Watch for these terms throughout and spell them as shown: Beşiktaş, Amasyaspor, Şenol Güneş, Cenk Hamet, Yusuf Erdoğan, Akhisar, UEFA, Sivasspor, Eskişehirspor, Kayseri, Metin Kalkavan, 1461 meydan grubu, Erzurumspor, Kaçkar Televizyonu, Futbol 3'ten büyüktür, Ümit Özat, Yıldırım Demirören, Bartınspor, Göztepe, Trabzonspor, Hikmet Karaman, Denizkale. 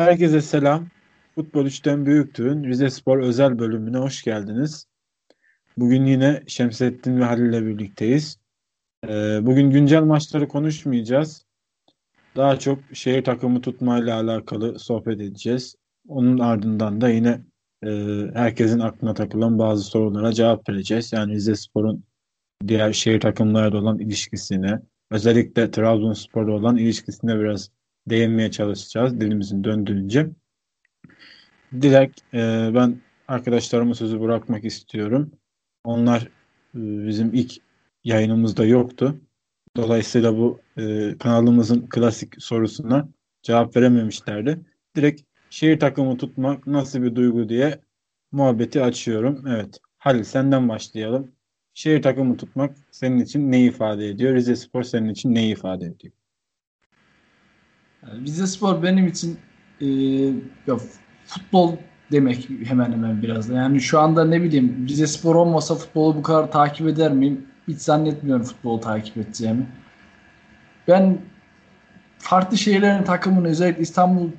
Herkese selam. Futbol 3'ten büyüktür'ün Rizespor özel bölümüne hoş geldiniz. Bugün yine Şemsettin ve Halil ile birlikteyiz. Bugün güncel maçları konuşmayacağız. Daha çok şehir takımı tutmayla alakalı sohbet edeceğiz. Onun ardından da yine herkesin aklına takılan bazı sorulara cevap vereceğiz. Yani Rizespor'un diğer şehir takımlarıyla olan ilişkisine, özellikle Trabzonspor'la olan ilişkisine biraz değinmeye çalışacağız dilimizin döndüğünce. Direkt ben arkadaşlarıma sözü bırakmak istiyorum. Onlar bizim ilk yayınımızda yoktu. Dolayısıyla bu kanalımızın klasik sorusuna cevap verememişlerdi. Direkt şehir takımı tutmak nasıl bir duygu diye muhabbeti açıyorum. Evet, Halil, senden başlayalım. Şehir takımı tutmak senin için ne ifade ediyor? Rizespor senin için ne ifade ediyor? Rizespor benim için futbol demek hemen hemen biraz da. Yani şu anda ne bileyim, Rizespor olmasa futbolu bu kadar takip eder miyim? Hiç zannetmiyorum futbolu takip edeceğimi. Ben farklı şehirlerin takımını, özellikle İstanbul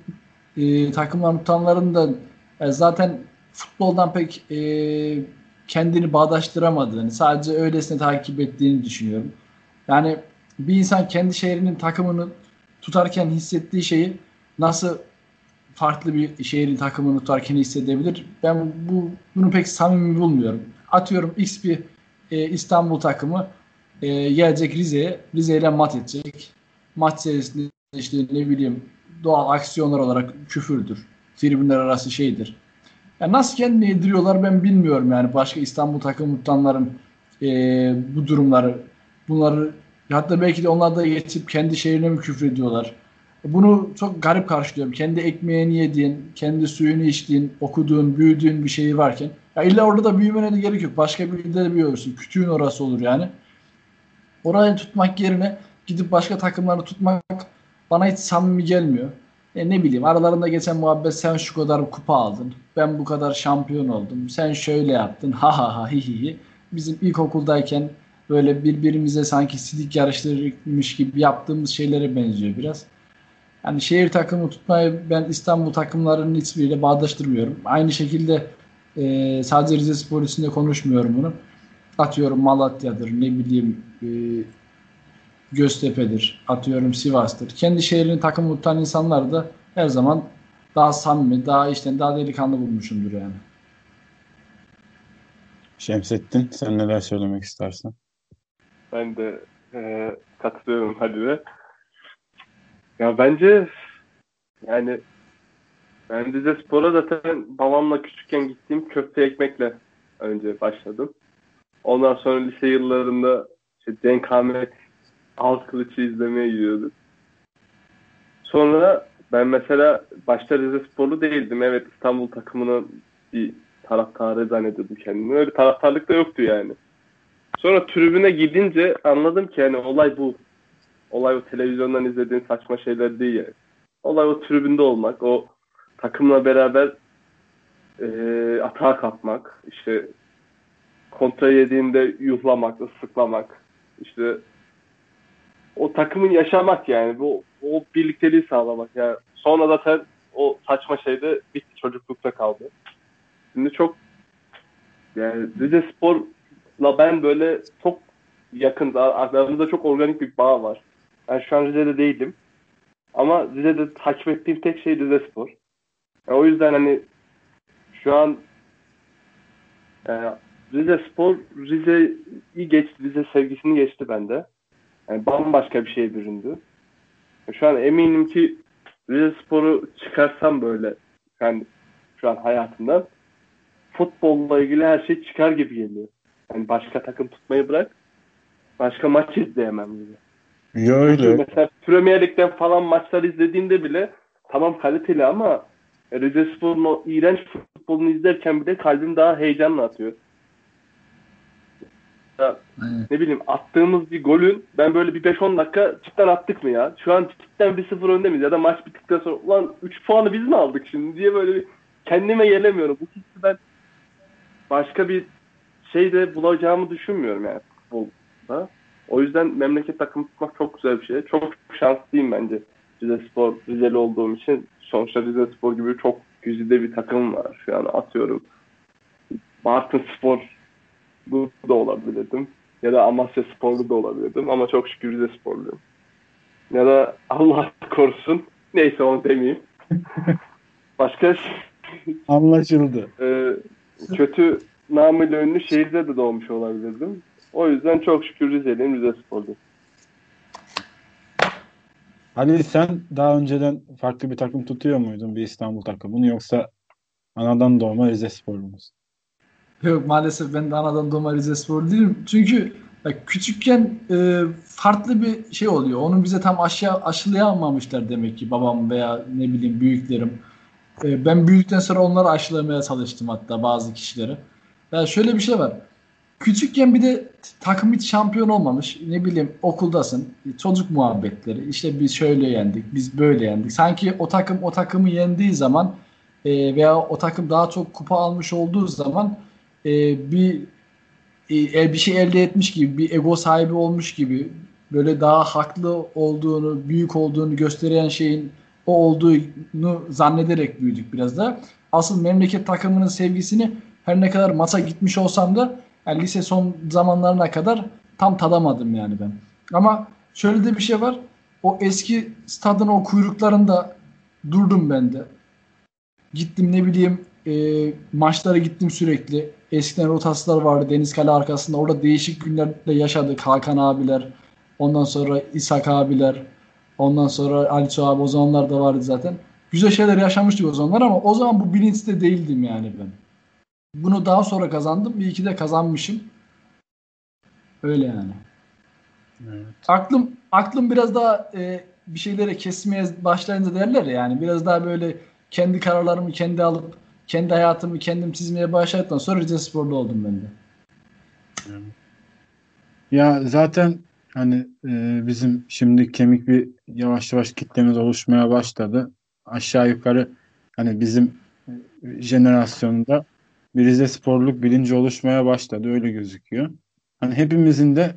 takımlarını tutanların da zaten futboldan pek kendini bağdaştıramadığını, sadece öylesine takip ettiğini düşünüyorum. Yani bir insan kendi şehrinin takımını tutarken hissettiği şeyi nasıl farklı bir şehrin takımını tutarken hissedebilir? Ben bunu pek samimi bulmuyorum. Atıyorum X bir İstanbul takımı gelecek Rize'ye, Rize ile mat edecek. Maç serisinde işte ne bileyim doğal aksiyonlar olarak küfürdür, tribünler arası şeydir. Yani nasıl kendini yediriyorlar ben bilmiyorum yani başka İstanbul takımı tutanların bu durumları, bunları hatta belki de onlar da geçip kendi şehrine mi küfrediyorlar? Bunu çok garip karşılıyorum. Kendi ekmeğini yediğin, kendi suyunu içtiğin, okuduğun, büyüdüğün bir şehir varken. Ya illa orada da büyümene de gerek yok. Başka bir ilde de büyüyorsun. Kütüğün orası olur yani. Orayı tutmak yerine gidip başka takımları tutmak bana hiç samimi gelmiyor. Ne bileyim, aralarında geçen muhabbet, sen şu kadar kupa aldın, ben bu kadar şampiyon oldum, sen şöyle yaptın, ha ha ha hi hi hi. Bizim ilkokuldayken böyle birbirimize sanki sidik yarıştırmış gibi yaptığımız şeylere benziyor biraz. Yani şehir takımı tutmayı ben İstanbul takımlarının hiçbiriyle bağdaştırmıyorum. Aynı şekilde sadece Rizespor içinde konuşmuyorum bunu. Atıyorum Malatya'dır, ne bileyim Göztepe'dir, atıyorum Sivas'tır. Kendi şehrinin takımı tutan insanlar da her zaman daha samimi, daha içten, daha delikanlı bulmuşumdur yani. Şemsettin, sen neler söylemek istersen? Ben de katılıyorum Halil'e. Ya bence yani ben Rizespor'a zaten babamla küçükken gittiğim köfte ekmekle önce başladım. Ondan sonra lise yıllarında işte Cenk Hamet, Alt Kılıç'ı izlemeye gidiyorduk. Sonra ben mesela başta Rizesporlu değildim. Evet, İstanbul takımının bir taraftarı zannediyordum kendimi. Öyle taraftarlık da yoktu yani. Sonra tribüne gidince anladım ki yani olay bu. Olay o televizyondan izlediğin saçma şeyler değil yani. Olay o tribünde olmak, o takımla beraber atağa kalkmak, işte kontra yediğinde yuhlamak, ıslıklamak, işte o takımın yaşamak yani, bu o birlikteliği sağlamak. Yani sonra zaten o saçma şey de bitti, çocuklukta kaldı. Şimdi çok yani Rizespor'la ben böyle çok yakın, aramızda çok organik bir bağ var. Ben şu an Rize'de değilim. Ama Rize'de takip ettiğim tek şey Rizespor. Yani o yüzden hani şu an yani Rizespor, Rize'yi geçti, Rize sevgisini geçti bende. Yani bambaşka bir şeye büründü. Şu an eminim ki Rizespor'u çıkarsam böyle, yani şu an hayatımdan futbolla ilgili her şey çıkar gibi geliyor. Yani başka takım tutmayı bırak, başka maç izleyemem gibi. Ya öyle. Mesela Premier Lig'den falan maçlar izlediğinde bile tamam kaliteli ama Rizespor'un o iğrenç futbolunu izlerken bile kalbim daha heyecanla atıyor. Ya, ne bileyim, attığımız bir golün ben böyle bir 5-10 dakika cidden attık mı ya? Şu an cidden 1-0 önde miyiz? Ya da maç bittikten sonra ulan 3 puanı biz mi aldık şimdi diye böyle bir kendime gelemiyorum. Bu hissi ben başka bir şey de bulacağımı düşünmüyorum yani futbolda. O yüzden memleket takımı tutmak çok güzel bir şey. Çok şanslıyım bence Rizespor, Rizeli olduğum için sonuçta Rizespor gibi çok güzide bir takım var. Yani atıyorum Bartınspor da olabilirdim. Ya da Amasyasporlu da olabilirdim. Ama çok şükür Rizesporluyum. Ya da Allah korusun. Neyse onu demeyeyim. Başka anlaşıldı. Kötü namıyla ünlü şehirde de doğmuş olabilirdim. O yüzden çok şükür Rizeliyim, Rizesporluyum. Ali, sen daha önceden farklı bir takım tutuyor muydun? Bir İstanbul takımını, yoksa anadan doğma Rizesporlu musun? Yok, maalesef ben de anadan doğma Rizespor değilim. Çünkü bak, küçükken farklı bir şey oluyor. Onu bize tam aşılayamamışlar demek ki babam veya ne bileyim büyüklerim. Ben büyüdükten sonra onları aşılamaya çalıştım hatta bazı kişileri. Yani şöyle bir şey var. Küçükken bir de takım hiç şampiyon olmamış. Ne bileyim okuldasın. Çocuk muhabbetleri. İşte biz şöyle yendik, biz böyle yendik. Sanki o takım o takımı yendiği zaman veya o takım daha çok kupa almış olduğu zaman bir şey elde etmiş gibi, bir ego sahibi olmuş gibi, böyle daha haklı olduğunu, büyük olduğunu gösteren şeyin o olduğunu zannederek büyüdük biraz da. Asıl memleket takımının sevgisini her ne kadar maça gitmiş olsam da yani lise son zamanlarına kadar tam tadamadım yani ben. Ama şöyle de bir şey var. O eski stadın o kuyruklarında durdum ben de. Gittim, ne bileyim maçlara gittim sürekli. Eskiden rotaslar vardı Denizkale arkasında. Orada değişik günlerde yaşadık. Hakan abiler, ondan sonra İshak abiler, ondan sonra Ali Çoğu abi, o zamanlar da vardı zaten. Güzel şeyler yaşamıştık o zamanlar ama o zaman bu bilinçte değildim yani ben. Bunu daha sonra kazandım. İyi ki de kazanmışım. Öyle yani. Evet. Aklım biraz daha bir şeylere kesmeye başlayınca derler ya, yani biraz daha böyle kendi kararlarımı kendi alıp kendi hayatımı kendim çizmeye başladıktan sonra Rizesporlu oldum ben de. Ya zaten hani bizim şimdi kemik bir yavaş yavaş kitlemiz oluşmaya başladı. Aşağı yukarı hani bizim jenerasyonda bir Rizesporluluk bilinci oluşmaya başladı. Öyle gözüküyor. Hani hepimizin de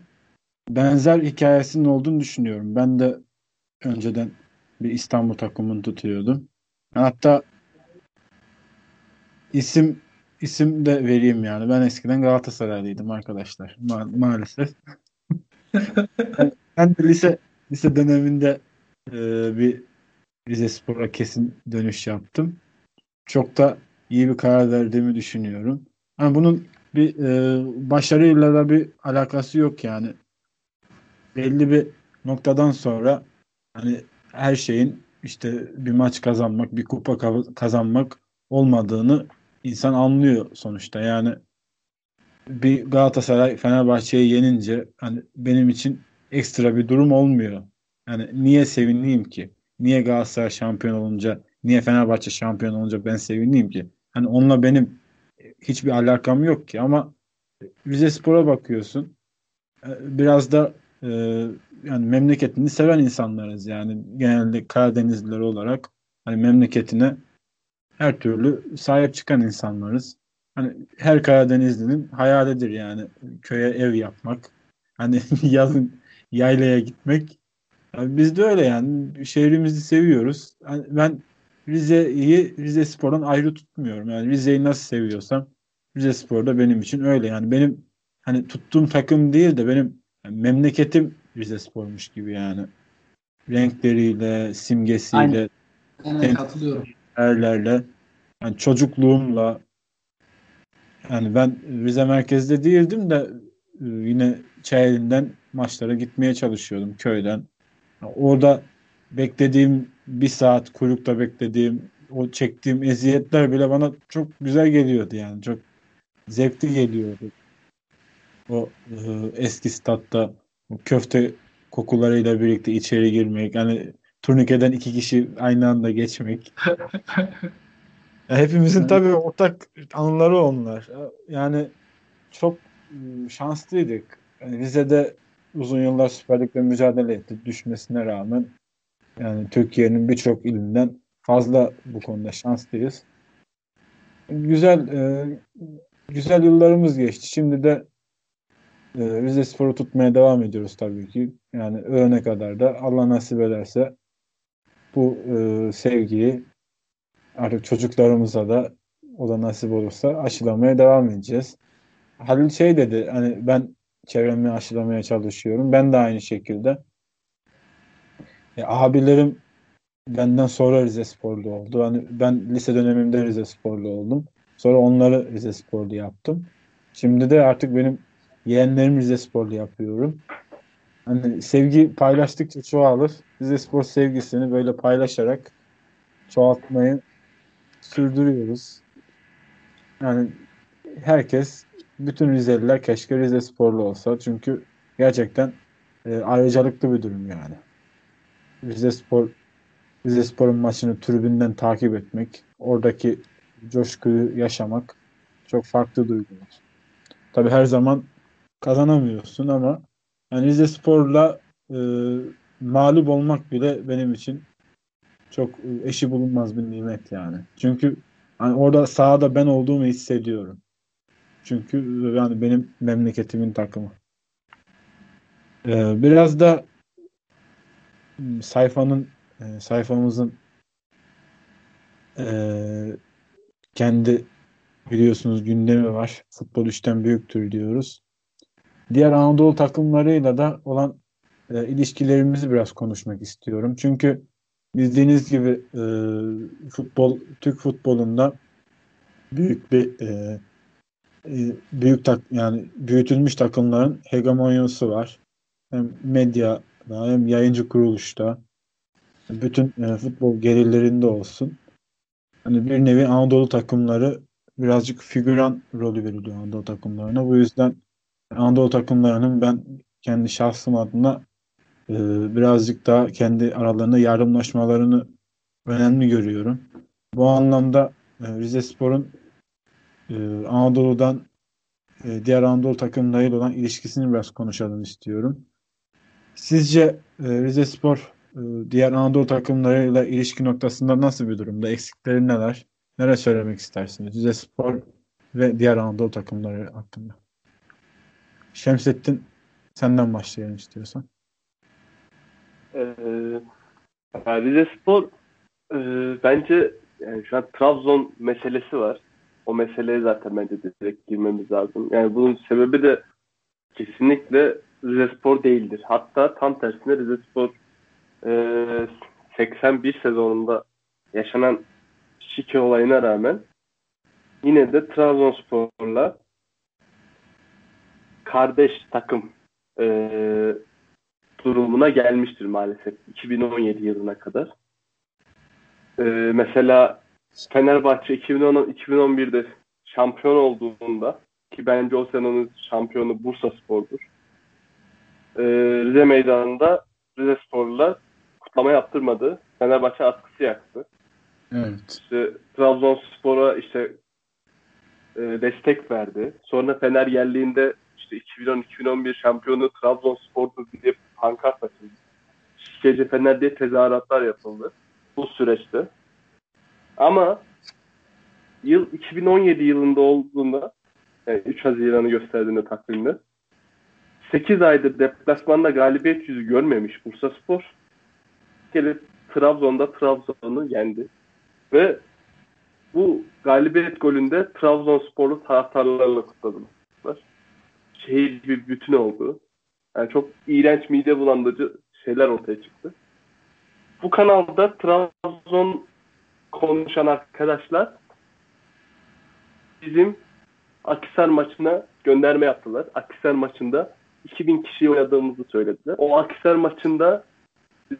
benzer hikayesinin olduğunu düşünüyorum. Ben de önceden bir İstanbul takımını tutuyordum. Hatta İsim de vereyim yani. Ben eskiden Galatasaraylıydım arkadaşlar. Maalesef. Ben de lise döneminde bir Rizespor'a kesin dönüş yaptım. Çok da iyi bir karar verdiğimi düşünüyorum. Yani bunun bir başarıyla da bir alakası yok yani. Belli bir noktadan sonra hani her şeyin işte bir maç kazanmak, bir kupa kazanmak olmadığını İnsan anlıyor sonuçta. Yani bir Galatasaray Fenerbahçe'yi yenince hani benim için ekstra bir durum olmuyor. Yani niye sevineyim ki? Niye Galatasaray şampiyon olunca, niye Fenerbahçe şampiyon olunca ben sevineyim ki? Hani onunla benim hiçbir alakam yok ki. Ama Rizespor'a bakıyorsun. Biraz da yani memleketini seven insanlarız yani. Genelde Karadenizliler olarak hani memleketine her türlü sahip çıkan insanlarız. Hani her Karadenizli'nin hayalidir yani köye ev yapmak. Hani yazın yaylaya gitmek. Yani biz de öyle yani. Şehrimizi seviyoruz. Yani ben Rize'yi Rizespor'dan ayrı tutmuyorum. Yani Rize'yi nasıl seviyorsam Rizespor da benim için öyle. Yani benim hani tuttuğum takım değil de benim yani memleketim Rizespor'muş gibi yani. Renkleriyle, simgesiyle. Aynen. Aynen katılıyorum. Erlerle, yani çocukluğumla, yani ben Rize merkezde değildim de yine Çayeli'nden maçlara gitmeye çalışıyordum köyden. Yani orada beklediğim bir saat kuyrukta beklediğim, o çektiğim eziyetler bile bana çok güzel geliyordu yani, çok zevkli geliyordu. O eski statta köfte kokularıyla birlikte içeri girmek, yani turnikeden iki kişi aynı anda geçmek. Hepimizin tabii ortak anıları onlar. Yani çok şanslıydık. Yani Rize'de uzun yıllar Süper Lig'de mücadele ettik düşmesine rağmen. Yani Türkiye'nin birçok ilinden fazla bu konuda şanslıyız. Güzel yıllarımız geçti. Şimdi de Rizespor'u tutmaya devam ediyoruz tabii ki. Yani ölene kadar da Allah nasip ederse bu sevgiyi artık çocuklarımıza da, o da nasip olursa, aşılamaya devam edeceğiz. Halil şey dedi, hani ben çevremi aşılamaya çalışıyorum. Ben de aynı şekilde. Abilerim benden sonra Rizesporlu oldu. Hani ben lise dönemimde Rizesporlu oldum. Sonra onları Rizesporlu yaptım. Şimdi de artık benim yeğenlerim Rizesporlu yapıyorum. Hani sevgi paylaştıkça çoğalır. Rizespor sevgisini böyle paylaşarak çoğaltmayı sürdürüyoruz. Yani herkes, bütün Rizeliler keşke Rizesporlu olsa. Çünkü gerçekten ayrıcalıklı bir durum yani. Rizespor'un maçını tribünden takip etmek, oradaki coşkuyu yaşamak çok farklı duygular. Tabii her zaman kazanamıyorsun ama yani Rizespor'la mağlup olmak bile benim için çok eşi bulunmaz bir nimet yani. Çünkü yani orada sahada ben olduğumu hissediyorum. Çünkü yani benim memleketimin takımı. Biraz da sayfamızın kendi, biliyorsunuz, gündemi var. Futbol 3'ten büyüktür diyoruz. Diğer Anadolu takımlarıyla da olan ilişkilerimizi biraz konuşmak istiyorum. Çünkü bildiğiniz gibi Türk futbolunda büyük bir büyütülmüş takımların hegemonyası var. Hem medya hem yayıncı kuruluşta, bütün futbol gelirlerinde olsun. Hani bir nevi Anadolu takımları birazcık figüran rolü veriliyor Anadolu takımlarına. Bu yüzden Anadolu takımlarının ben kendi şahsım adına birazcık daha kendi aralarında yardımlaşmalarını önemli görüyorum. Bu anlamda Rizespor'un Anadolu'dan diğer Anadolu takımlarıyla olan ilişkisini biraz konuşalım istiyorum. Sizce Rizespor diğer Anadolu takımlarıyla ilişki noktasında nasıl bir durumda? Eksikleri neler? Neler söylemek istersiniz Rizespor ve diğer Anadolu takımları hakkında? Şemsettin, senden başlayalım istiyorsan. Rizespor bence yani şu an Trabzon meselesi var. O meseleye zaten bence direkt girmemiz lazım. Yani bunun sebebi de kesinlikle Rizespor değildir. Hatta tam tersine Rizespor 81 sezonunda yaşanan şike olayına rağmen yine de Trabzonspor'la kardeş takım durumuna gelmiştir maalesef 2017 yılına kadar. Mesela Fenerbahçe 2011'de şampiyon olduğunda, ki bence o senenin şampiyonu Bursaspor'dur, Rize meydanında Rizespor'la kutlama yaptırmadı. Fenerbahçe atkısı yaktı. Evet. İşte Trabzonspor'a destek verdi. Sonra Fener yerliğinde 2010-2011 şampiyonu Trabzonspor'dur diye pankart açıldı. Şişeci Fener diye tezahüratlar yapıldı bu süreçte. Ama yıl 2017 yılında olduğunda, yani 3 Haziran'ı gösterdiğinde takvimde, 8 aydır deplasmanda galibiyet yüzü görmemiş Bursaspor gelip Trabzon'da Trabzon'u yendi. Ve bu galibiyet golünde Trabzonsporlu taraftarlarla kutladılar. Şehir bir bütün oldu. Yani çok iğrenç, mide bulandırıcı şeyler ortaya çıktı. Bu kanalda Trabzon konuşan arkadaşlar bizim Akhisar maçına gönderme yaptılar. Akhisar maçında 2000 kişiyi oynadığımızı söylediler. O Akhisar maçında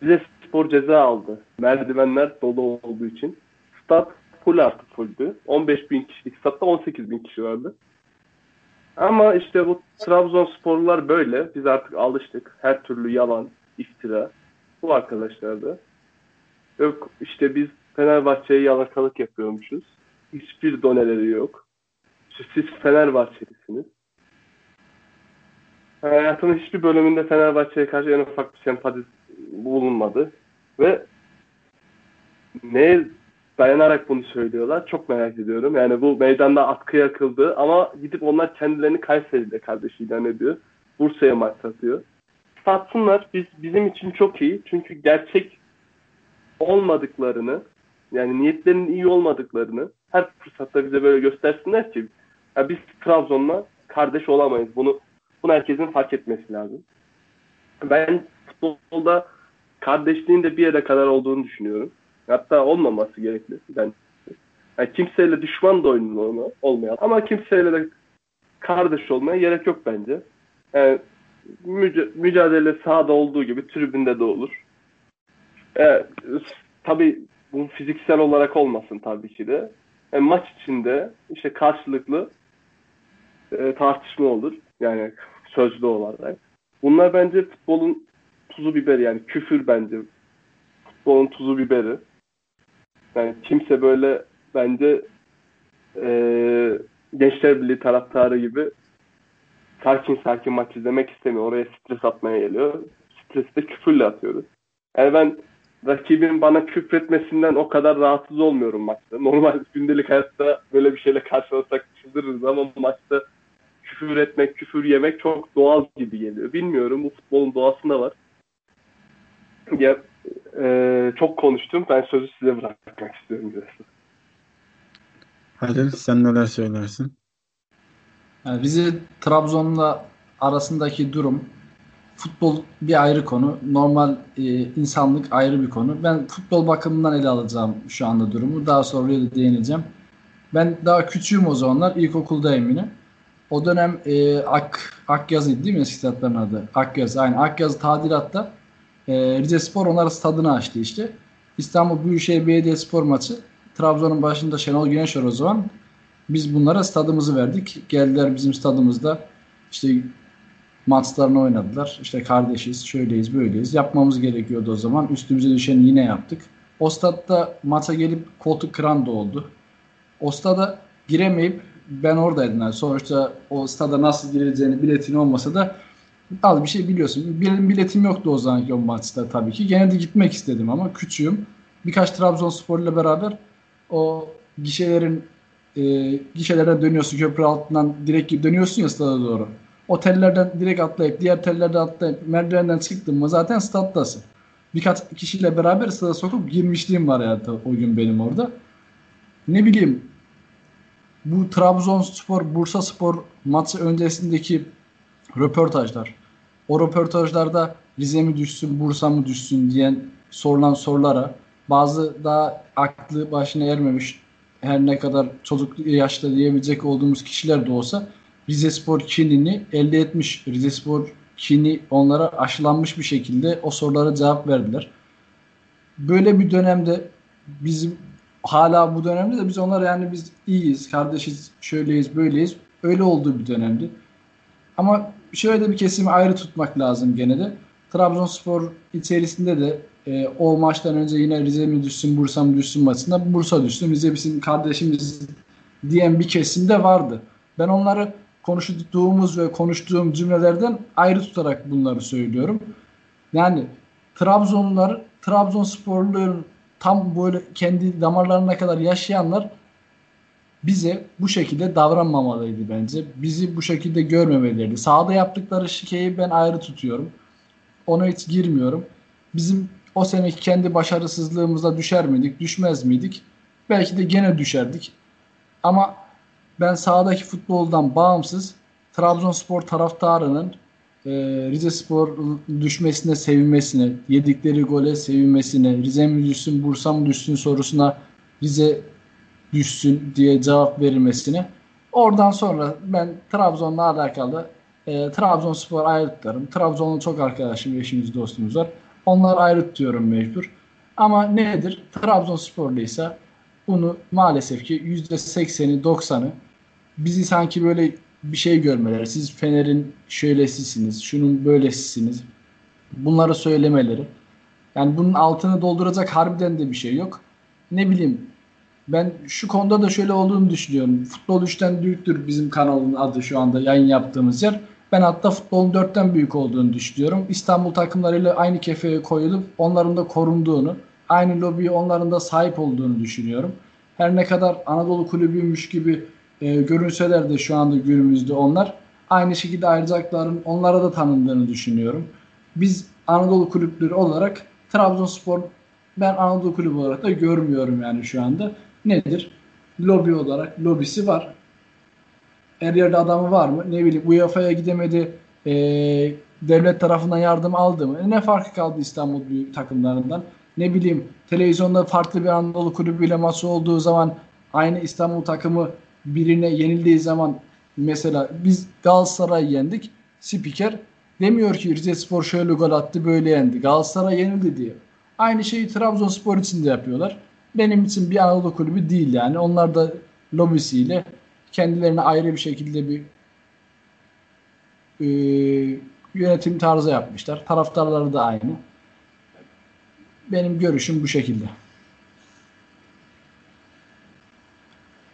Rizespor ceza aldı. Merdivenler dolu olduğu için. Stat full artı fulldü. 15.000 kişilik statta 18.000 kişi vardı. Ama bu Trabzonsporlular böyle. Biz artık alıştık. Her türlü yalan, iftira. Bu arkadaşlar da. Yok biz Fenerbahçe'ye yalakalık yapıyormuşuz. Hiçbir doneleri yok. Siz Fenerbahçelisiniz. Hayatımın hiçbir bölümünde Fenerbahçe'ye karşı en ufak bir sempati bulunmadı. Ve neye dayanarak bunu söylüyorlar? Çok merak ediyorum. Yani bu meydanda atkı yakıldı ama gidip onlar kendilerini Kayseri'de kardeş ilan ediyor. Bursa'ya maç satıyor. Satsınlar. Bizim için çok iyi. Çünkü gerçek olmadıklarını, yani niyetlerinin iyi olmadıklarını her fırsatta bize böyle göstersinler ki ya biz Trabzon'la kardeş olamayız. Bunu herkesin fark etmesi lazım. Ben futbolda kardeşliğin de bir yere kadar olduğunu düşünüyorum. Hatta olmaması gerekli. Yani kimseyle düşman da oynanıyor olmayan. Ama kimseyle de kardeş olmaya gerek yok bence. Yani mücadele sahada olduğu gibi tribünde de olur. Tabii bu fiziksel olarak olmasın tabii ki de. Yani maç içinde işte karşılıklı tartışma olur. Yani sözlü olarak. Bunlar bence futbolun tuzu biberi, yani küfür bence. Futbolun tuzu biberi. Yani kimse böyle bence Gençlerbirliği taraftarı gibi sakin maç izlemek istemiyor. Oraya stres atmaya geliyor. Stresi de küfürle atıyoruz. Yani ben rakibin bana küfretmesinden o kadar rahatsız olmuyorum maçta. Normal gündelik hayatta böyle bir şeyle karşılaşsak çıldırırız ama maçta küfür etmek, küfür yemek çok doğal gibi geliyor. Bilmiyorum, bu futbolun doğasında var. Ya, çok konuştum. Ben sözü size bırakmak istiyorum biraz. Halil, sen neler söylersin? Yani bizi Trabzon'la arasındaki durum, futbol bir ayrı konu, normal insanlık ayrı bir konu. Ben futbol bakımından ele alacağım şu anda durumu. Daha sonra oraya da değineceğim. Ben daha küçüğüm o zamanlar. İlkokuldayım yine. O dönem Akyaz'ıydı değil mi eski stadların adı? Akyaz, aynen. Akyaz tadilatta Rizespor onların stadını açtı işte. İstanbul Büyükşehir Belediyespor maçı. Trabzon'un başında Şenol Güneş var o zaman. Biz bunlara stadımızı verdik. Geldiler bizim stadımızda işte maçlarını oynadılar. İşte kardeşiz, şöyleyiz, böyleyiz. Yapmamız gerekiyordu o zaman. Üstümüze düşeni yine yaptık. O statta maça gelip koltuk kıran da oldu. O stada giremeyip ben oradaydım. Yani sonuçta o stada nasıl girileceğini biletin olmasa da az bir şey biliyorsun. Benim biletim yoktu o zamanki o maçta tabii ki. Gene de gitmek istedim ama küçüğüm. Birkaç Trabzonspor'la beraber o gişelere dönüyorsun, köprü altından direkt dönüyorsun ya stada doğru. O tellerden direkt atlayıp, diğer tellerden atlayıp merdivenden çıktın mı zaten stattasın. Birkaç kişiyle beraber stada sokup girmişliğim var ya o gün benim orada. Ne bileyim, bu Trabzonspor, Bursaspor maçı öncesindeki röportajlar. O röportajlarda Rize mi düşsün, Bursa mı düşsün diyen sorulan sorulara bazı daha aklı başına ermemiş, her ne kadar çocuk yaşta diyebilecek olduğumuz kişiler de olsa Rizespor kinini elde etmiş. Rizespor kini onlara aşılanmış bir şekilde o sorulara cevap verdiler. Böyle bir dönemde bizim hala bu dönemde de biz onlara yani biz iyiyiz, kardeşiz, şöyleyiz, böyleyiz. Öyle olduğu bir dönemdi. Ama şöyle bir kesimi ayrı tutmak lazım gene de. Trabzonspor içerisinde de o maçtan önce yine Rize mi düşsün, Bursa mı düşsün maçında Bursa düşsün, Rize bizim kardeşimiz diyen bir kesim de vardı. Ben onları konuştuğumuz ve konuştuğum cümlelerden ayrı tutarak bunları söylüyorum. Yani Trabzonsporluların tam böyle kendi damarlarına kadar yaşayanlar bize bu şekilde davranmamalıydı bence. Bizi bu şekilde görmemeliydi. Sahada yaptıkları şikeyi ben ayrı tutuyorum. Ona hiç girmiyorum. Bizim o seneki kendi başarısızlığımıza düşer miydik, düşmez miydik? Belki de gene düşerdik. Ama ben sahadaki futboldan bağımsız Trabzonspor taraftarının Rizespor düşmesine sevinmesine, yedikleri gole sevinmesine, Rize mi düşsün, Bursa mı düşsün sorusuna Rize düşsün diye cevap verilmesine. Oradan sonra ben Trabzon'la alakalı Trabzonspor ayrı tutarım. Trabzon'un çok arkadaşım, eşimiz, dostumuz var. Onları ayrı tutuyorum mecbur. Ama nedir? Trabzonsporluysa bunu maalesef ki %80'i 90'ı bizi sanki böyle bir şey görmeleri. Siz Fener'in şöylesisiniz, şunun böylesisiniz. Bunları söylemeleri. Yani bunun altını dolduracak harbiden de bir şey yok. Ne bileyim, ben şu konuda da şöyle olduğunu düşünüyorum. Futbol 3'ten büyüktür bizim kanalın adı şu anda yayın yaptığımız yer. Ben hatta futbolun 4'ten büyük olduğunu düşünüyorum. İstanbul takımlarıyla aynı kefeye koyulup onların da korunduğunu, aynı lobiye onların da sahip olduğunu düşünüyorum. Her ne kadar Anadolu kulübüymüş gibi görünseler de şu anda günümüzde onlar aynı şekilde ayrıcakların onlara da tanındığını düşünüyorum. Biz Anadolu kulüpleri olarak Trabzonspor ben Anadolu Kulübü olarak da görmüyorum yani şu anda. Nedir? Lobi olarak lobisi var. Her yerde adamı var mı? Ne bileyim, UEFA'ya gidemedi, devlet tarafından yardım aldı mı? Ne farkı kaldı İstanbul büyük takımlarından? Ne bileyim, televizyonda farklı bir Anadolu kulübüyle maçı olduğu zaman aynı İstanbul takımı birine yenildiği zaman, mesela biz Galatasaray'ı yendik. Spiker demiyor ki Rizespor şöyle gol attı böyle yendi, Galatasaray yenildi diye. Aynı şeyi Trabzonspor için de yapıyorlar. Benim için bir Anadolu kulübü değil yani. Onlar da lobisiyle kendilerine ayrı bir şekilde bir yönetim tarzı yapmışlar. Taraftarları da aynı. Benim görüşüm bu şekilde.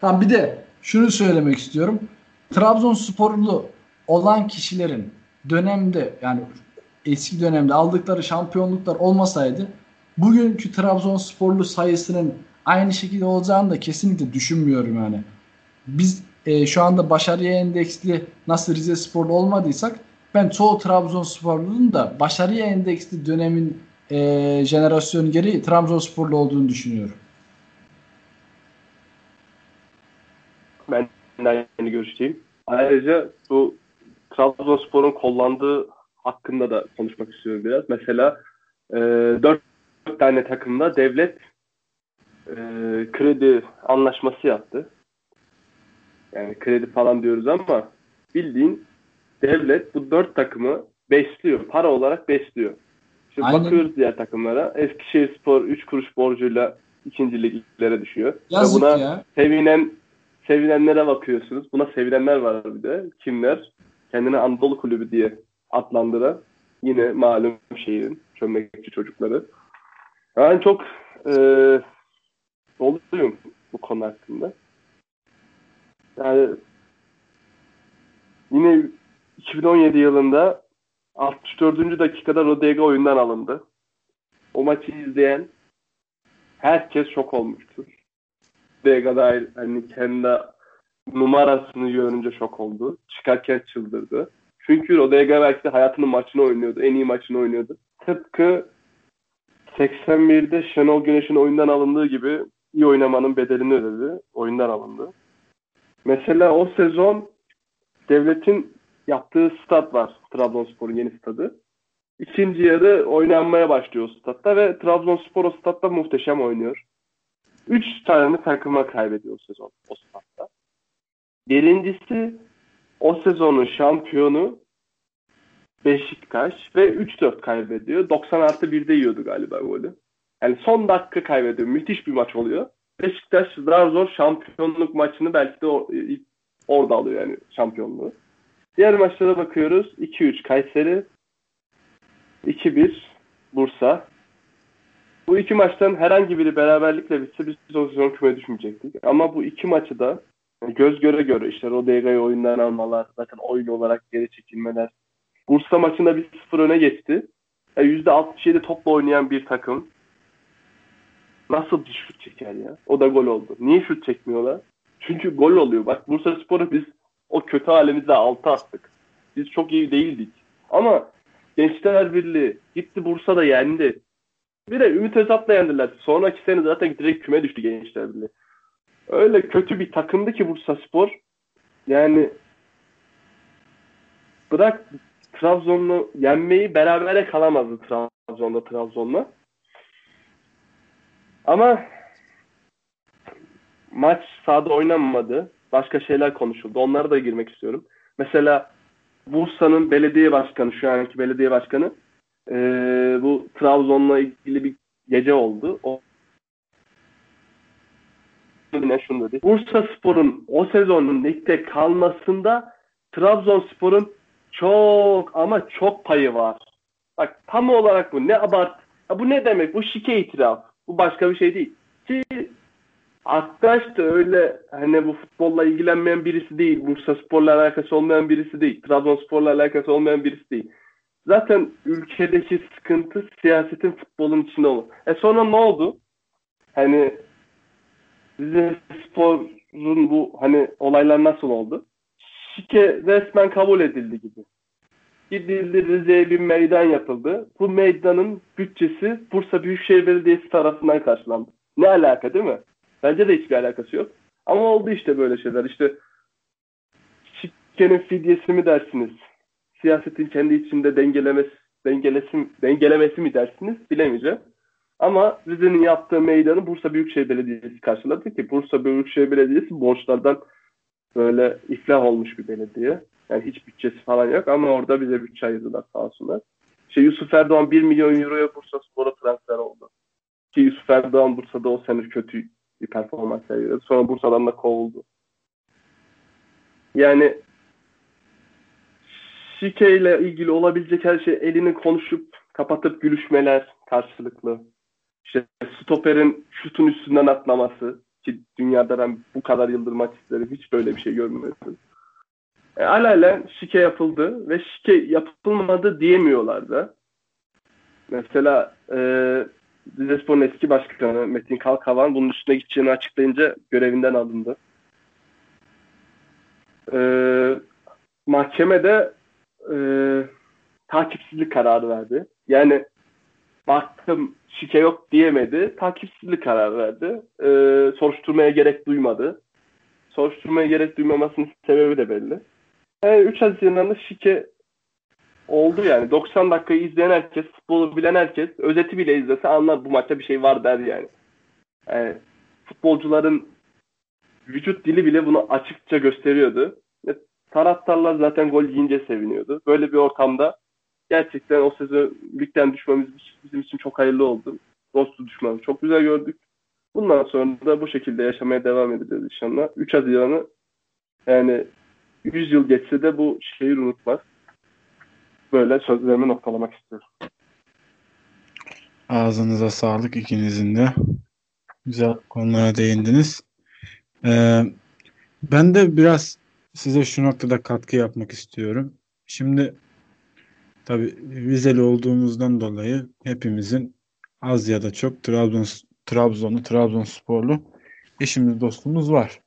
Ha, bir de şunu söylemek istiyorum. Trabzonsporlu olan kişilerin dönemde, yani eski dönemde aldıkları şampiyonluklar olmasaydı bugünkü Trabzonsporlu sayısının aynı şekilde olacağını da kesinlikle düşünmüyorum yani. Biz şu anda başarıya endeksli nasıl Rizesporlu olmadıysak, ben çoğu Trabzonsporlu'nun da başarıya endeksli dönemin jenerasyonu gereği Trabzonsporlu olduğunu düşünüyorum. Ben de aynı görüşteyim. Ayrıca bu Trabzonspor'un kullandığı hakkında da konuşmak istiyorum biraz. Mesela 4 tane takımda devlet kredi anlaşması yaptı. Yani kredi falan diyoruz ama bildiğin devlet bu 4 takımı besliyor. Para olarak besliyor. Şimdi aynen. Bakıyoruz diğer takımlara. Eskişehirspor 3 kuruş borcuyla 2. liglere düşüyor. Yazık buna ya. Sevinenlere bakıyorsunuz. Buna sevinenler var bir de. Kimler? Kendine Anadolu Kulübü diye adlandıran yine malum şehrin çömlekçi çocukları. Yani çok doluyum bu konu hakkında. Yani yine 2017 yılında 64. dakikada Rodega oyundan alındı. O maçı izleyen herkes şok olmuştur. Rodega dahil, hani kendi numarasını görünce şok oldu. Çıkarken çıldırdı. Çünkü Rodega belki de hayatının maçını oynuyordu. En iyi maçını oynuyordu. Tıpkı 81'de Şenol Güneş'in oyundan alındığı gibi iyi oynamanın bedelini ödedi. Oyundan alındı. Mesela o sezon devletin yaptığı stat var. Trabzonspor'un yeni stadı. 2. yarı oynanmaya başlıyor o statta ve Trabzonspor o statta muhteşem oynuyor. 3 tane takıma kaybediyor o sezon o statta. Birincisi o sezonun şampiyonu Beşiktaş ve 3-4 kaybediyor. 90+1'de yiyordu galiba golü. Yani son dakika kaybediyor. Müthiş bir maç oluyor. Beşiktaş daha zor şampiyonluk maçını belki de orada alıyor yani şampiyonluğu. Diğer maçlara bakıyoruz. 2-3 Kayseri, 2-1 Bursa. Bu iki maçtan herhangi biri beraberlikle bitse biz o sezon kümeye düşmeyecektik. Ama bu iki maçı da göz göre göre, işte Rodega'yı oyundan almalar, zaten oyun olarak geri çekilmeler. Bursa maçında 1-0 öne geçti. %67 topla oynayan bir takım nasıl bir şut çeker ya? O da gol oldu. Niye şut çekmiyorlar? Çünkü gol oluyor. Bak, Bursaspor'u biz o kötü halimizde 6 attık. Biz çok iyi değildik. Ama Gençlerbirliği gitti Bursa'da yendi. Bir de Ümit Özat'la yendiler. Sonraki sene zaten direkt küme düştü Gençlerbirliği. Öyle kötü bir takımdı ki Bursaspor. Yani bırak Trabzon'u yenmeyi, berabere kalamazdı Trabzon'la. Ama maç sahada oynanmadı. Başka şeyler konuşuldu. Onlara da girmek istiyorum. Mesela Bursa'nın belediye başkanı, şu anki belediye başkanı bu Trabzon'la ilgili bir gece oldu. O şunu dedi. Bursaspor'un o sezonun ligde kalmasında Trabzonspor'un çok ama çok payı var. Bak, tam olarak bu. Ne abart. Bu ne demek? Bu şike itiraf. Bu başka bir şey değil. Ki arkadaş da öyle hani bu futbolla ilgilenmeyen birisi değil. Bursaspor'la alakası olmayan birisi değil. Trabzonspor'la alakası olmayan birisi değil. Zaten ülkedeki sıkıntı siyasetin futbolun içinde olur. Sonra ne oldu? Hani Rizespor'un bu hani olaylar nasıl oldu? Şike resmen kabul edildi gibi. İdil'de Rize'ye bir meydan yapıldı. Bu meydanın bütçesi Bursa Büyükşehir Belediyesi tarafından karşılandı. Ne alaka, değil mi? Bence de hiçbir alakası yok. Ama oldu işte böyle şeyler. İşte şikenin fidyesi mi dersiniz? Siyasetin kendi içinde dengelemesi mi dersiniz? Bilemeyeceğim. Ama Rize'nin yaptığı meydanı Bursa Büyükşehir Belediyesi karşıladı ki Bursa Büyükşehir Belediyesi borçlardan böyle iflah olmuş bir belediye. Yani hiç bütçesi falan yok ama orada bize bütçe ayırdılar sağ olsunlar. İşte Yusuf Erdoğan 1 milyon euroya Bursaspor'a transfer oldu. Ki Yusuf Erdoğan Bursa'da o sene kötü bir performans sergiledi. Sonra Bursa'dan da kovuldu. Yani şikeyle ilgili olabilecek her şey elini konuşup kapatıp gülüşmeler karşılıklı. İşte stoperin şutun üstünden atlaması ki dünyada ben bu kadar yıldır maç izlerim hiç böyle bir şey görmüyorsun. Alalen şike yapıldı ve şike yapılmadı diyemiyorlardı. Mesela Rizespor'un eski başkanı Metin Kalkavan bunun üstüne gideceğini açıklayınca görevinden alındı. Mahkemede takipsizlik kararı verdi. Yani baktım şike yok diyemedi. Takipsizlik kararı verdi. Soruşturmaya gerek duymadı. Soruşturmaya gerek duymamasının sebebi de belli. 3 Haziran'da şike oldu yani. 90 dakikayı izleyen herkes, futbolu bilen herkes, özeti bile izlese anlar bu maçta bir şey var der yani. Futbolcuların vücut dili bile bunu açıkça gösteriyordu. Taraftarlar zaten gol yiyince seviniyordu. Böyle bir ortamda gerçekten o sezon ligden düşmemiz bizim için çok hayırlı oldu. Dostu düşmanı çok güzel gördük. Bundan sonra da bu şekilde yaşamaya devam edeceğiz inşallah. 3 Haziran'ı yani 100 yıl geçse de bu şehir unutmaz. Böyle sözlerimi noktalamak istiyorum. Ağzınıza sağlık ikinizin de. Güzel konulara değindiniz. Ben de biraz size şu noktada katkı yapmak istiyorum. Şimdi tabii Rizeli olduğumuzdan dolayı hepimizin az ya da çok Trabzonsporlu eşimiz dostumuz var.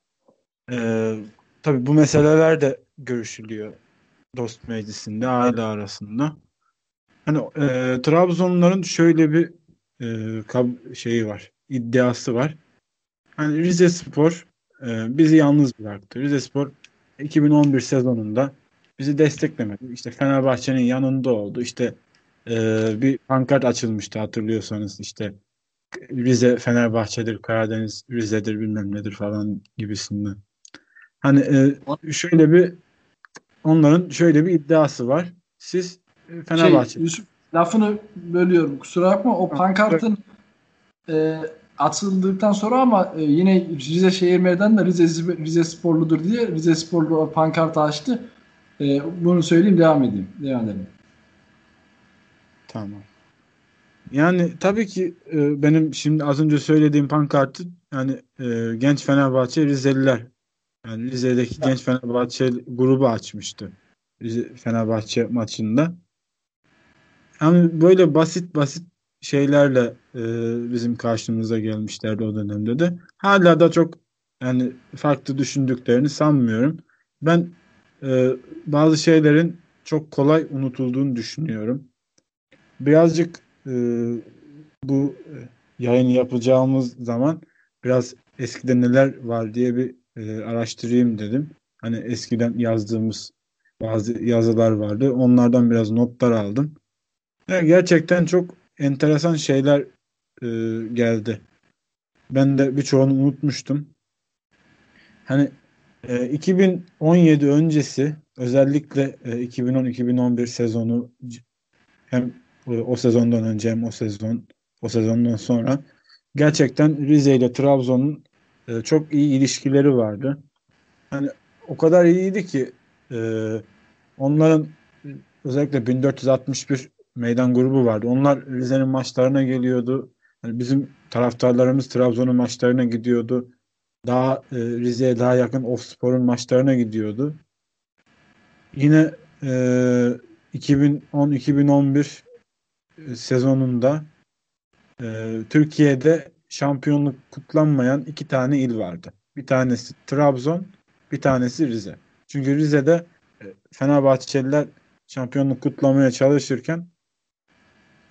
Tabii bu meseleler de görüşülüyor dost meclisinde, aile arasında. Hani Trabzonluların şöyle bir şeyi var, iddiası var. Hani Rizespor bizi yalnız bıraktı. Rizespor 2011 sezonunda bizi desteklemedi. İşte Fenerbahçe'nin yanında oldu. İşte bir pankart açılmıştı hatırlıyorsanız işte. Rize Fenerbahçe'dir, Karadeniz Rize'dir bilmem nedir falan gibisinden. Hani şöyle bir onların şöyle bir iddiası var. Siz Fenerbahçe. Yusuf, lafını bölüyorum kusura bakma. O pankartın atıldıktan sonra ama yine Rize Şehir Meydanı'nda da Rizesporludur diye Rizesporlu pankartı açtı. Bunu söyleyeyim devam edelim. Tamam. Yani tabii ki benim şimdi az önce söylediğim pankartı yani Genç Fenerbahçe Rizeliler yani Rize'deki Genç Fenerbahçe grubu açmıştı Rize Fenerbahçe maçında. Yani böyle basit şeylerle bizim karşımıza gelmişlerdi o dönemde de. Hala da çok yani farklı düşündüklerini sanmıyorum. Ben bazı şeylerin çok kolay unutulduğunu düşünüyorum. Birazcık bu yayını yapacağımız zaman biraz eskiden neler var diye bir araştırayım dedim. Hani eskiden yazdığımız bazı yazılar vardı. Onlardan biraz notlar aldım. Yani gerçekten çok enteresan şeyler geldi. Ben de birçoğunu unutmuştum. Hani 2017 öncesi özellikle 2010-2011 sezonu hem o sezondan önce hem o sezondan sonra gerçekten Rize ile Trabzon'un çok iyi ilişkileri vardı. Yani o kadar iyiydi ki onların özellikle 1461 meydan grubu vardı. Onlar Rize'nin maçlarına geliyordu. Yani bizim taraftarlarımız Trabzon'un maçlarına gidiyordu. Daha Rize'ye daha yakın Ofspor'un maçlarına gidiyordu. Yine 2010-2011 sezonunda Türkiye'de şampiyonluk kutlanmayan 2 tane il vardı. Bir tanesi Trabzon, bir tanesi Rize. Çünkü Rize'de Fenerbahçeliler şampiyonluk kutlamaya çalışırken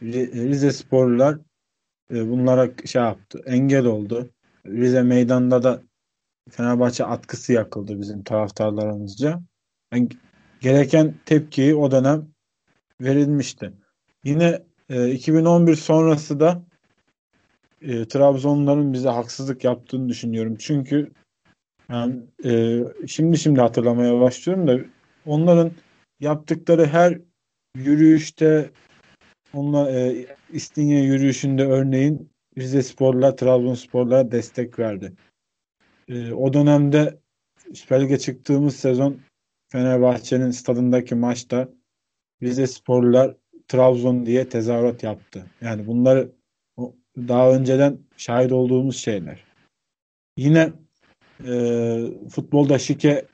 Rizesporlular bunlara şey yaptı, engel oldu. Rize meydanda da Fenerbahçe atkısı yakıldı bizim taraftarlarımızca. Yani gereken tepkiyi o dönem verilmişti. Yine 2011 sonrası da Trabzonların bize haksızlık yaptığını düşünüyorum. Çünkü yani, şimdi hatırlamaya başlıyorum da onların yaptıkları her yürüyüşte, onlar İstinye yürüyüşünde örneğin Rizespor'la Trabzonspor'la destek verdi. O dönemde Süper Lig'e çıktığımız sezon Fenerbahçe'nin stadındaki maçta Rizesporlular Trabzon diye tezahürat yaptı. Yani bunları daha önceden şahit olduğumuz şeyler. Yine futbolda şike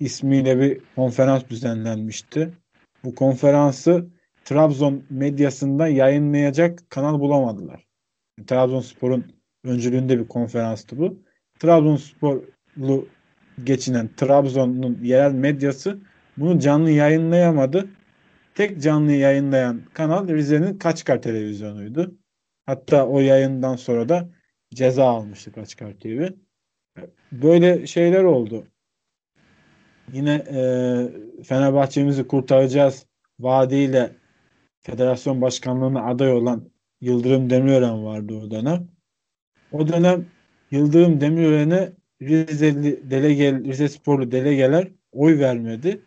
ismiyle bir konferans düzenlenmişti. Bu konferansı Trabzon medyasında yayınlayacak kanal bulamadılar. Trabzonspor'un öncülüğünde bir konferanstı bu. Trabzonsporlu geçinen Trabzon'un yerel medyası bunu canlı yayınlayamadı. Tek canlı yayınlayan kanal Rize'nin Kaçkar Televizyonuydu. Hatta o yayından sonra da ceza almıştı Kaçkar TV. Böyle şeyler oldu. Yine Fenerbahçe'mizi kurtaracağız vaadiyle federasyon başkanlığına aday olan Yıldırım Demirören vardı o dönem. O dönem Yıldırım Demirören'e Rizesporlu delegeler oy vermedi.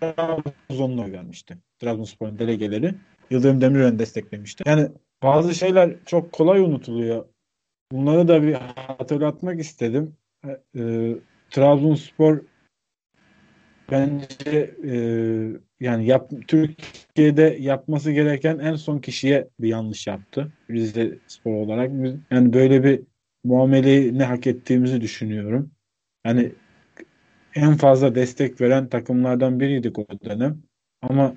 Trabzon'la oy vermişti. Trabzonspor'un delegeleri Yıldırım Demirören'i desteklemişti. Yani bazı şeyler çok kolay unutuluyor. Bunları da bir hatırlatmak istedim. Trabzonspor bence yani Türkiye'de yapması gereken en son kişiye bir yanlış yaptı. Rizespor olarak. Yani böyle bir muameleyi ne hak ettiğimizi düşünüyorum. Yani en fazla destek veren takımlardan biriydik o dönem. Ama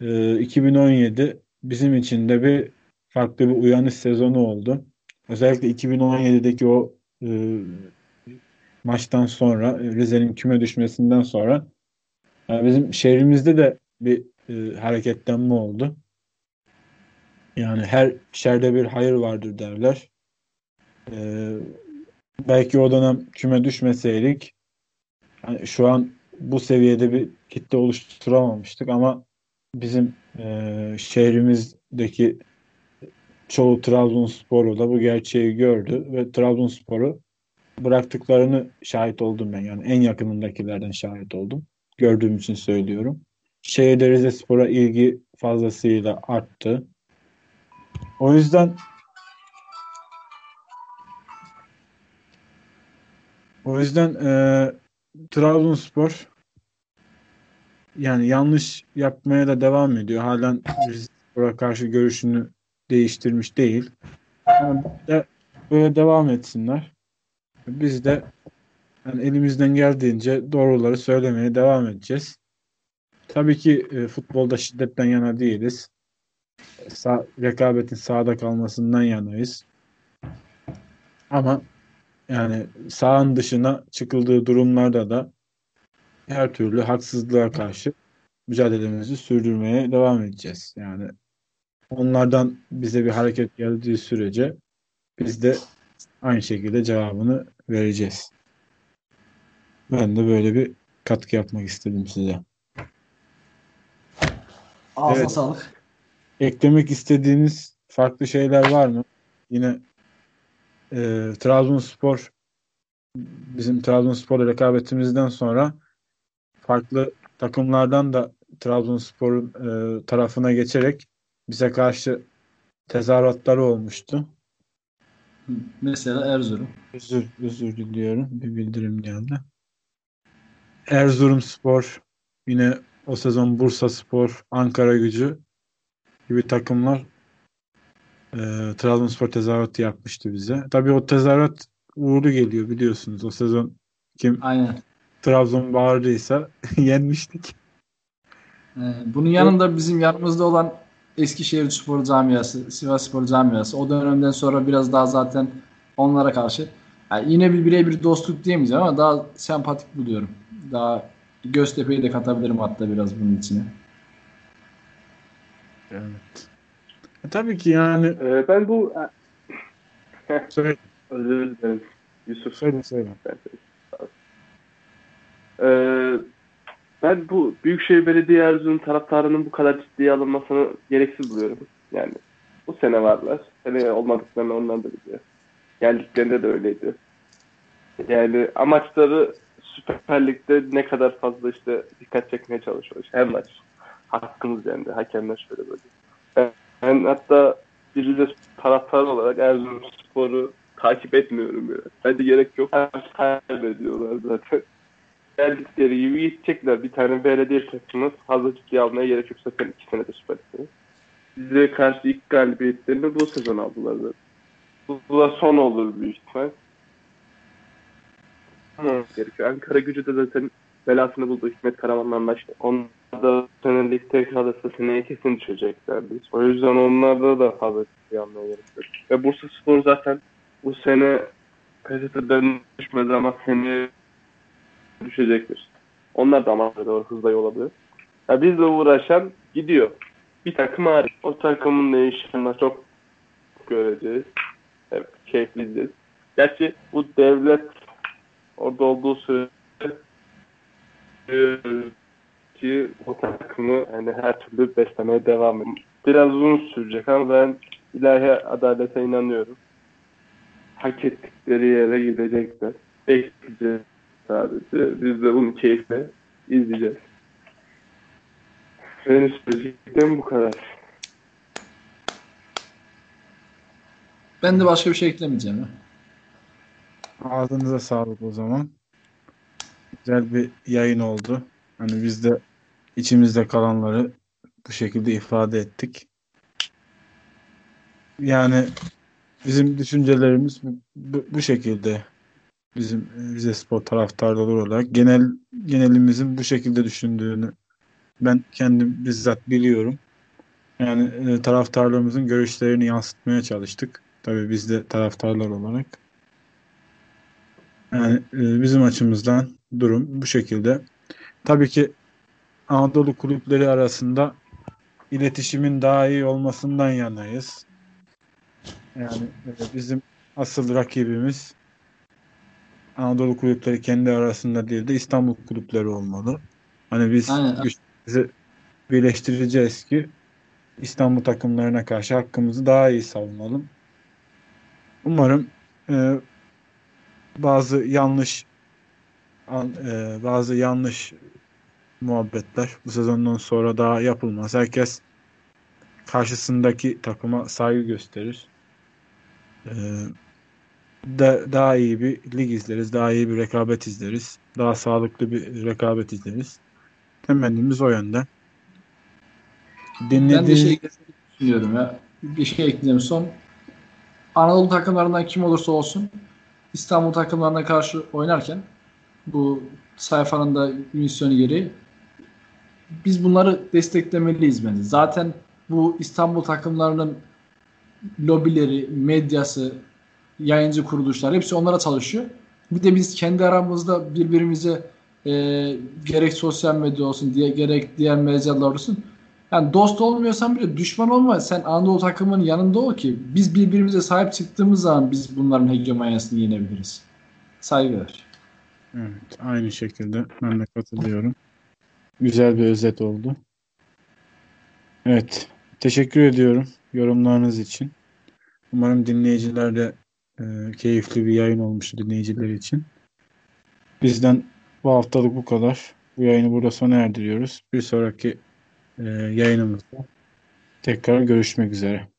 2017 bizim için de bir farklı bir uyanış sezonu oldu. Özellikle 2017'deki o maçtan sonra, Rize'nin küme düşmesinden sonra yani bizim şehrimizde de bir hareketlenme oldu. Yani her şerde bir hayır vardır derler. Belki o dönem küme düşmeseydik yani şu an bu seviyede bir kitle oluşturamamıştık ama bizim şehrimizdeki çoğu Trabzonsporlu da bu gerçeği gördü ve Trabzonspor'u bıraktıklarını şahit oldum ben. Yani en yakınındakilerden şahit oldum. Gördüğüm için söylüyorum. Şehirde Rizespor'a ilgi fazlasıyla arttı. O yüzden Trabzonspor yani yanlış yapmaya da devam ediyor. Halen Rizespor'a karşı görüşünü değiştirmiş değil. Yani böyle devam etsinler. Biz de yani elimizden geldiğince doğruları söylemeye devam edeceğiz. Tabii ki futbolda şiddetten yana değiliz. Rekabetin sahada kalmasından yanayız. Ama yani sahanın dışına çıkıldığı durumlarda da her türlü haksızlığa karşı mücadelemizi sürdürmeye devam edeceğiz. Yani onlardan bize bir hareket geldiği sürece biz de aynı şekilde cevabını vereceğiz. Ben de böyle bir katkı yapmak istedim size. Ağzına sağlık. Eklemek istediğiniz farklı şeyler var mı? Yine Trabzonspor, bizim Trabzonspor'la rekabetimizden sonra farklı takımlardan da Trabzonspor'un tarafına geçerek bize karşı tezahüratları olmuştu. Mesela Erzurum. Özür diliyorum. Bir bildirim geldi. Erzurumspor, yine o sezon Bursaspor, Ankaragücü gibi takımlar Trabzonspor tezahüratı yapmıştı bize. Tabii o tezahürat uğurlu geliyor biliyorsunuz. O sezon kim aynen Trabzon bağırdıysa yenmiştik. Bunun yanında bizim yanımızda olan Eskişehirspor camiası, Sivasspor camiası o dönemden sonra biraz daha zaten onlara karşı yani yine bir birebir dostluk diyemeyeceğim ama daha sempatik buluyorum. Daha Göztepe'yi de katabilirim hatta biraz bunun içine. Evet. Tabii ki yani. Ben bu söyle. Özür dilerim. Yusuf söyle. Ben bu Büyükşehir Belediye Erzurum'un taraftarının bu kadar ciddiye alınmasını gereksiz buluyorum. Yani bu sene varlar. Sene olmadıklarını onlar da biliyor. Geldiklerinde de öyleydi. Yani amaçları Süper Lig'de ne kadar fazla işte dikkat çekmeye çalışıyorlar. Her maç hakkımız yendi. Hakemler şöyle böyle. Ben hatta bir de taraftar olarak Erzurumspor'u takip etmiyorum ya. Bence gerek yok. Kaybediyorlar zaten. Geldikleri gibi gidecekler. Bir tane belediye takımı fazla ciddiye almaya gerek yok. Zaten 2 senedir Süper Lig'de. Bize karşı ilk galibiyetlerini bu sezon aldılar zaten. Bu da son olur büyük ihtimal. Gerekiyor. Ankara Gücü de zaten belasını buldu Hikmet Karaman'la anlaştı. Onlar da senelik tekrarda seneye kesin düşeceklerdi. O yüzden onlarda da fazla bir anlamaya gerekiyor. Ve Bursaspor zaten bu sene PST'den düşmedi ama seneye düşecektir. Onlar da Amasya'ya doğru hızla yol alıyor. Ya bizle uğraşan gidiyor. Bir takım hariç. O takımın değişimini çok göreceğiz. Evet, keyifli izleriz. Gerçi bu devlet orada olduğu sürece ki o takımı yani her türlü beslemeye devam ediyor. Biraz uzun sürecek ama ben ilahi adalete inanıyorum. Hak ettikleri yere gidecekler. Bekleyeceğiz sadece. Biz de bunu keyifle izleyeceğiz. Benim söyleyeceklerim bu kadar. Ben de başka bir şey eklemeyeceğim ya. Ağzınıza sağlık o zaman. Güzel bir yayın oldu. Hani biz de içimizde kalanları bu şekilde ifade ettik. Yani bizim düşüncelerimiz bu şekilde. Bizim Rizespor taraftarları olarak genelimizin bu şekilde düşündüğünü ben kendim bizzat biliyorum. Yani taraftarlarımızın görüşlerini yansıtmaya çalıştık. Tabii biz de taraftarlar olarak. Yani bizim açımızdan durum bu şekilde. Tabii ki Anadolu kulüpleri arasında iletişimin daha iyi olmasından yanayız. Yani bizim asıl rakibimiz Anadolu kulüpleri kendi arasında değil de İstanbul kulüpleri olmalı. Hani biz güçlerimizi birleştireceğiz ki İstanbul takımlarına karşı hakkımızı daha iyi savunalım. Umarım bazı yanlış muhabbetler bu sezondan sonra daha yapılmaz. Herkes karşısındaki takıma saygı gösterir. Daha iyi bir lig izleriz. Daha iyi bir rekabet izleriz. Daha sağlıklı bir rekabet izleriz. Temennimiz o yönde. Ben bir şey düşünüyorum ya. Bir şey ekleyeyim son. Anadolu takımlarından kim olursa olsun İstanbul takımlarına karşı oynarken bu sayfanın da misyonu gereği biz bunları desteklemeliyiz bence. Zaten bu İstanbul takımlarının lobileri, medyası, yayıncı kuruluşlar hepsi onlara çalışıyor. Bir de biz kendi aramızda birbirimize gerek sosyal medya olsun diye gerek diğer mecralar olsun yani dost olmuyorsan bile düşman olma. Sen Anadolu takımının yanında ol ki biz birbirimize sahip çıktığımız zaman biz bunların hegemonyasını yenebiliriz. Saygılar. Evet. Aynı şekilde ben de katılıyorum. Güzel bir özet oldu. Evet. Teşekkür ediyorum yorumlarınız için. Umarım dinleyiciler de keyifli bir yayın olmuştu dinleyiciler için. Bizden bu haftalık bu kadar. Bu yayını burada sona erdiriyoruz. Bir sonraki yayınımızda tekrar görüşmek üzere.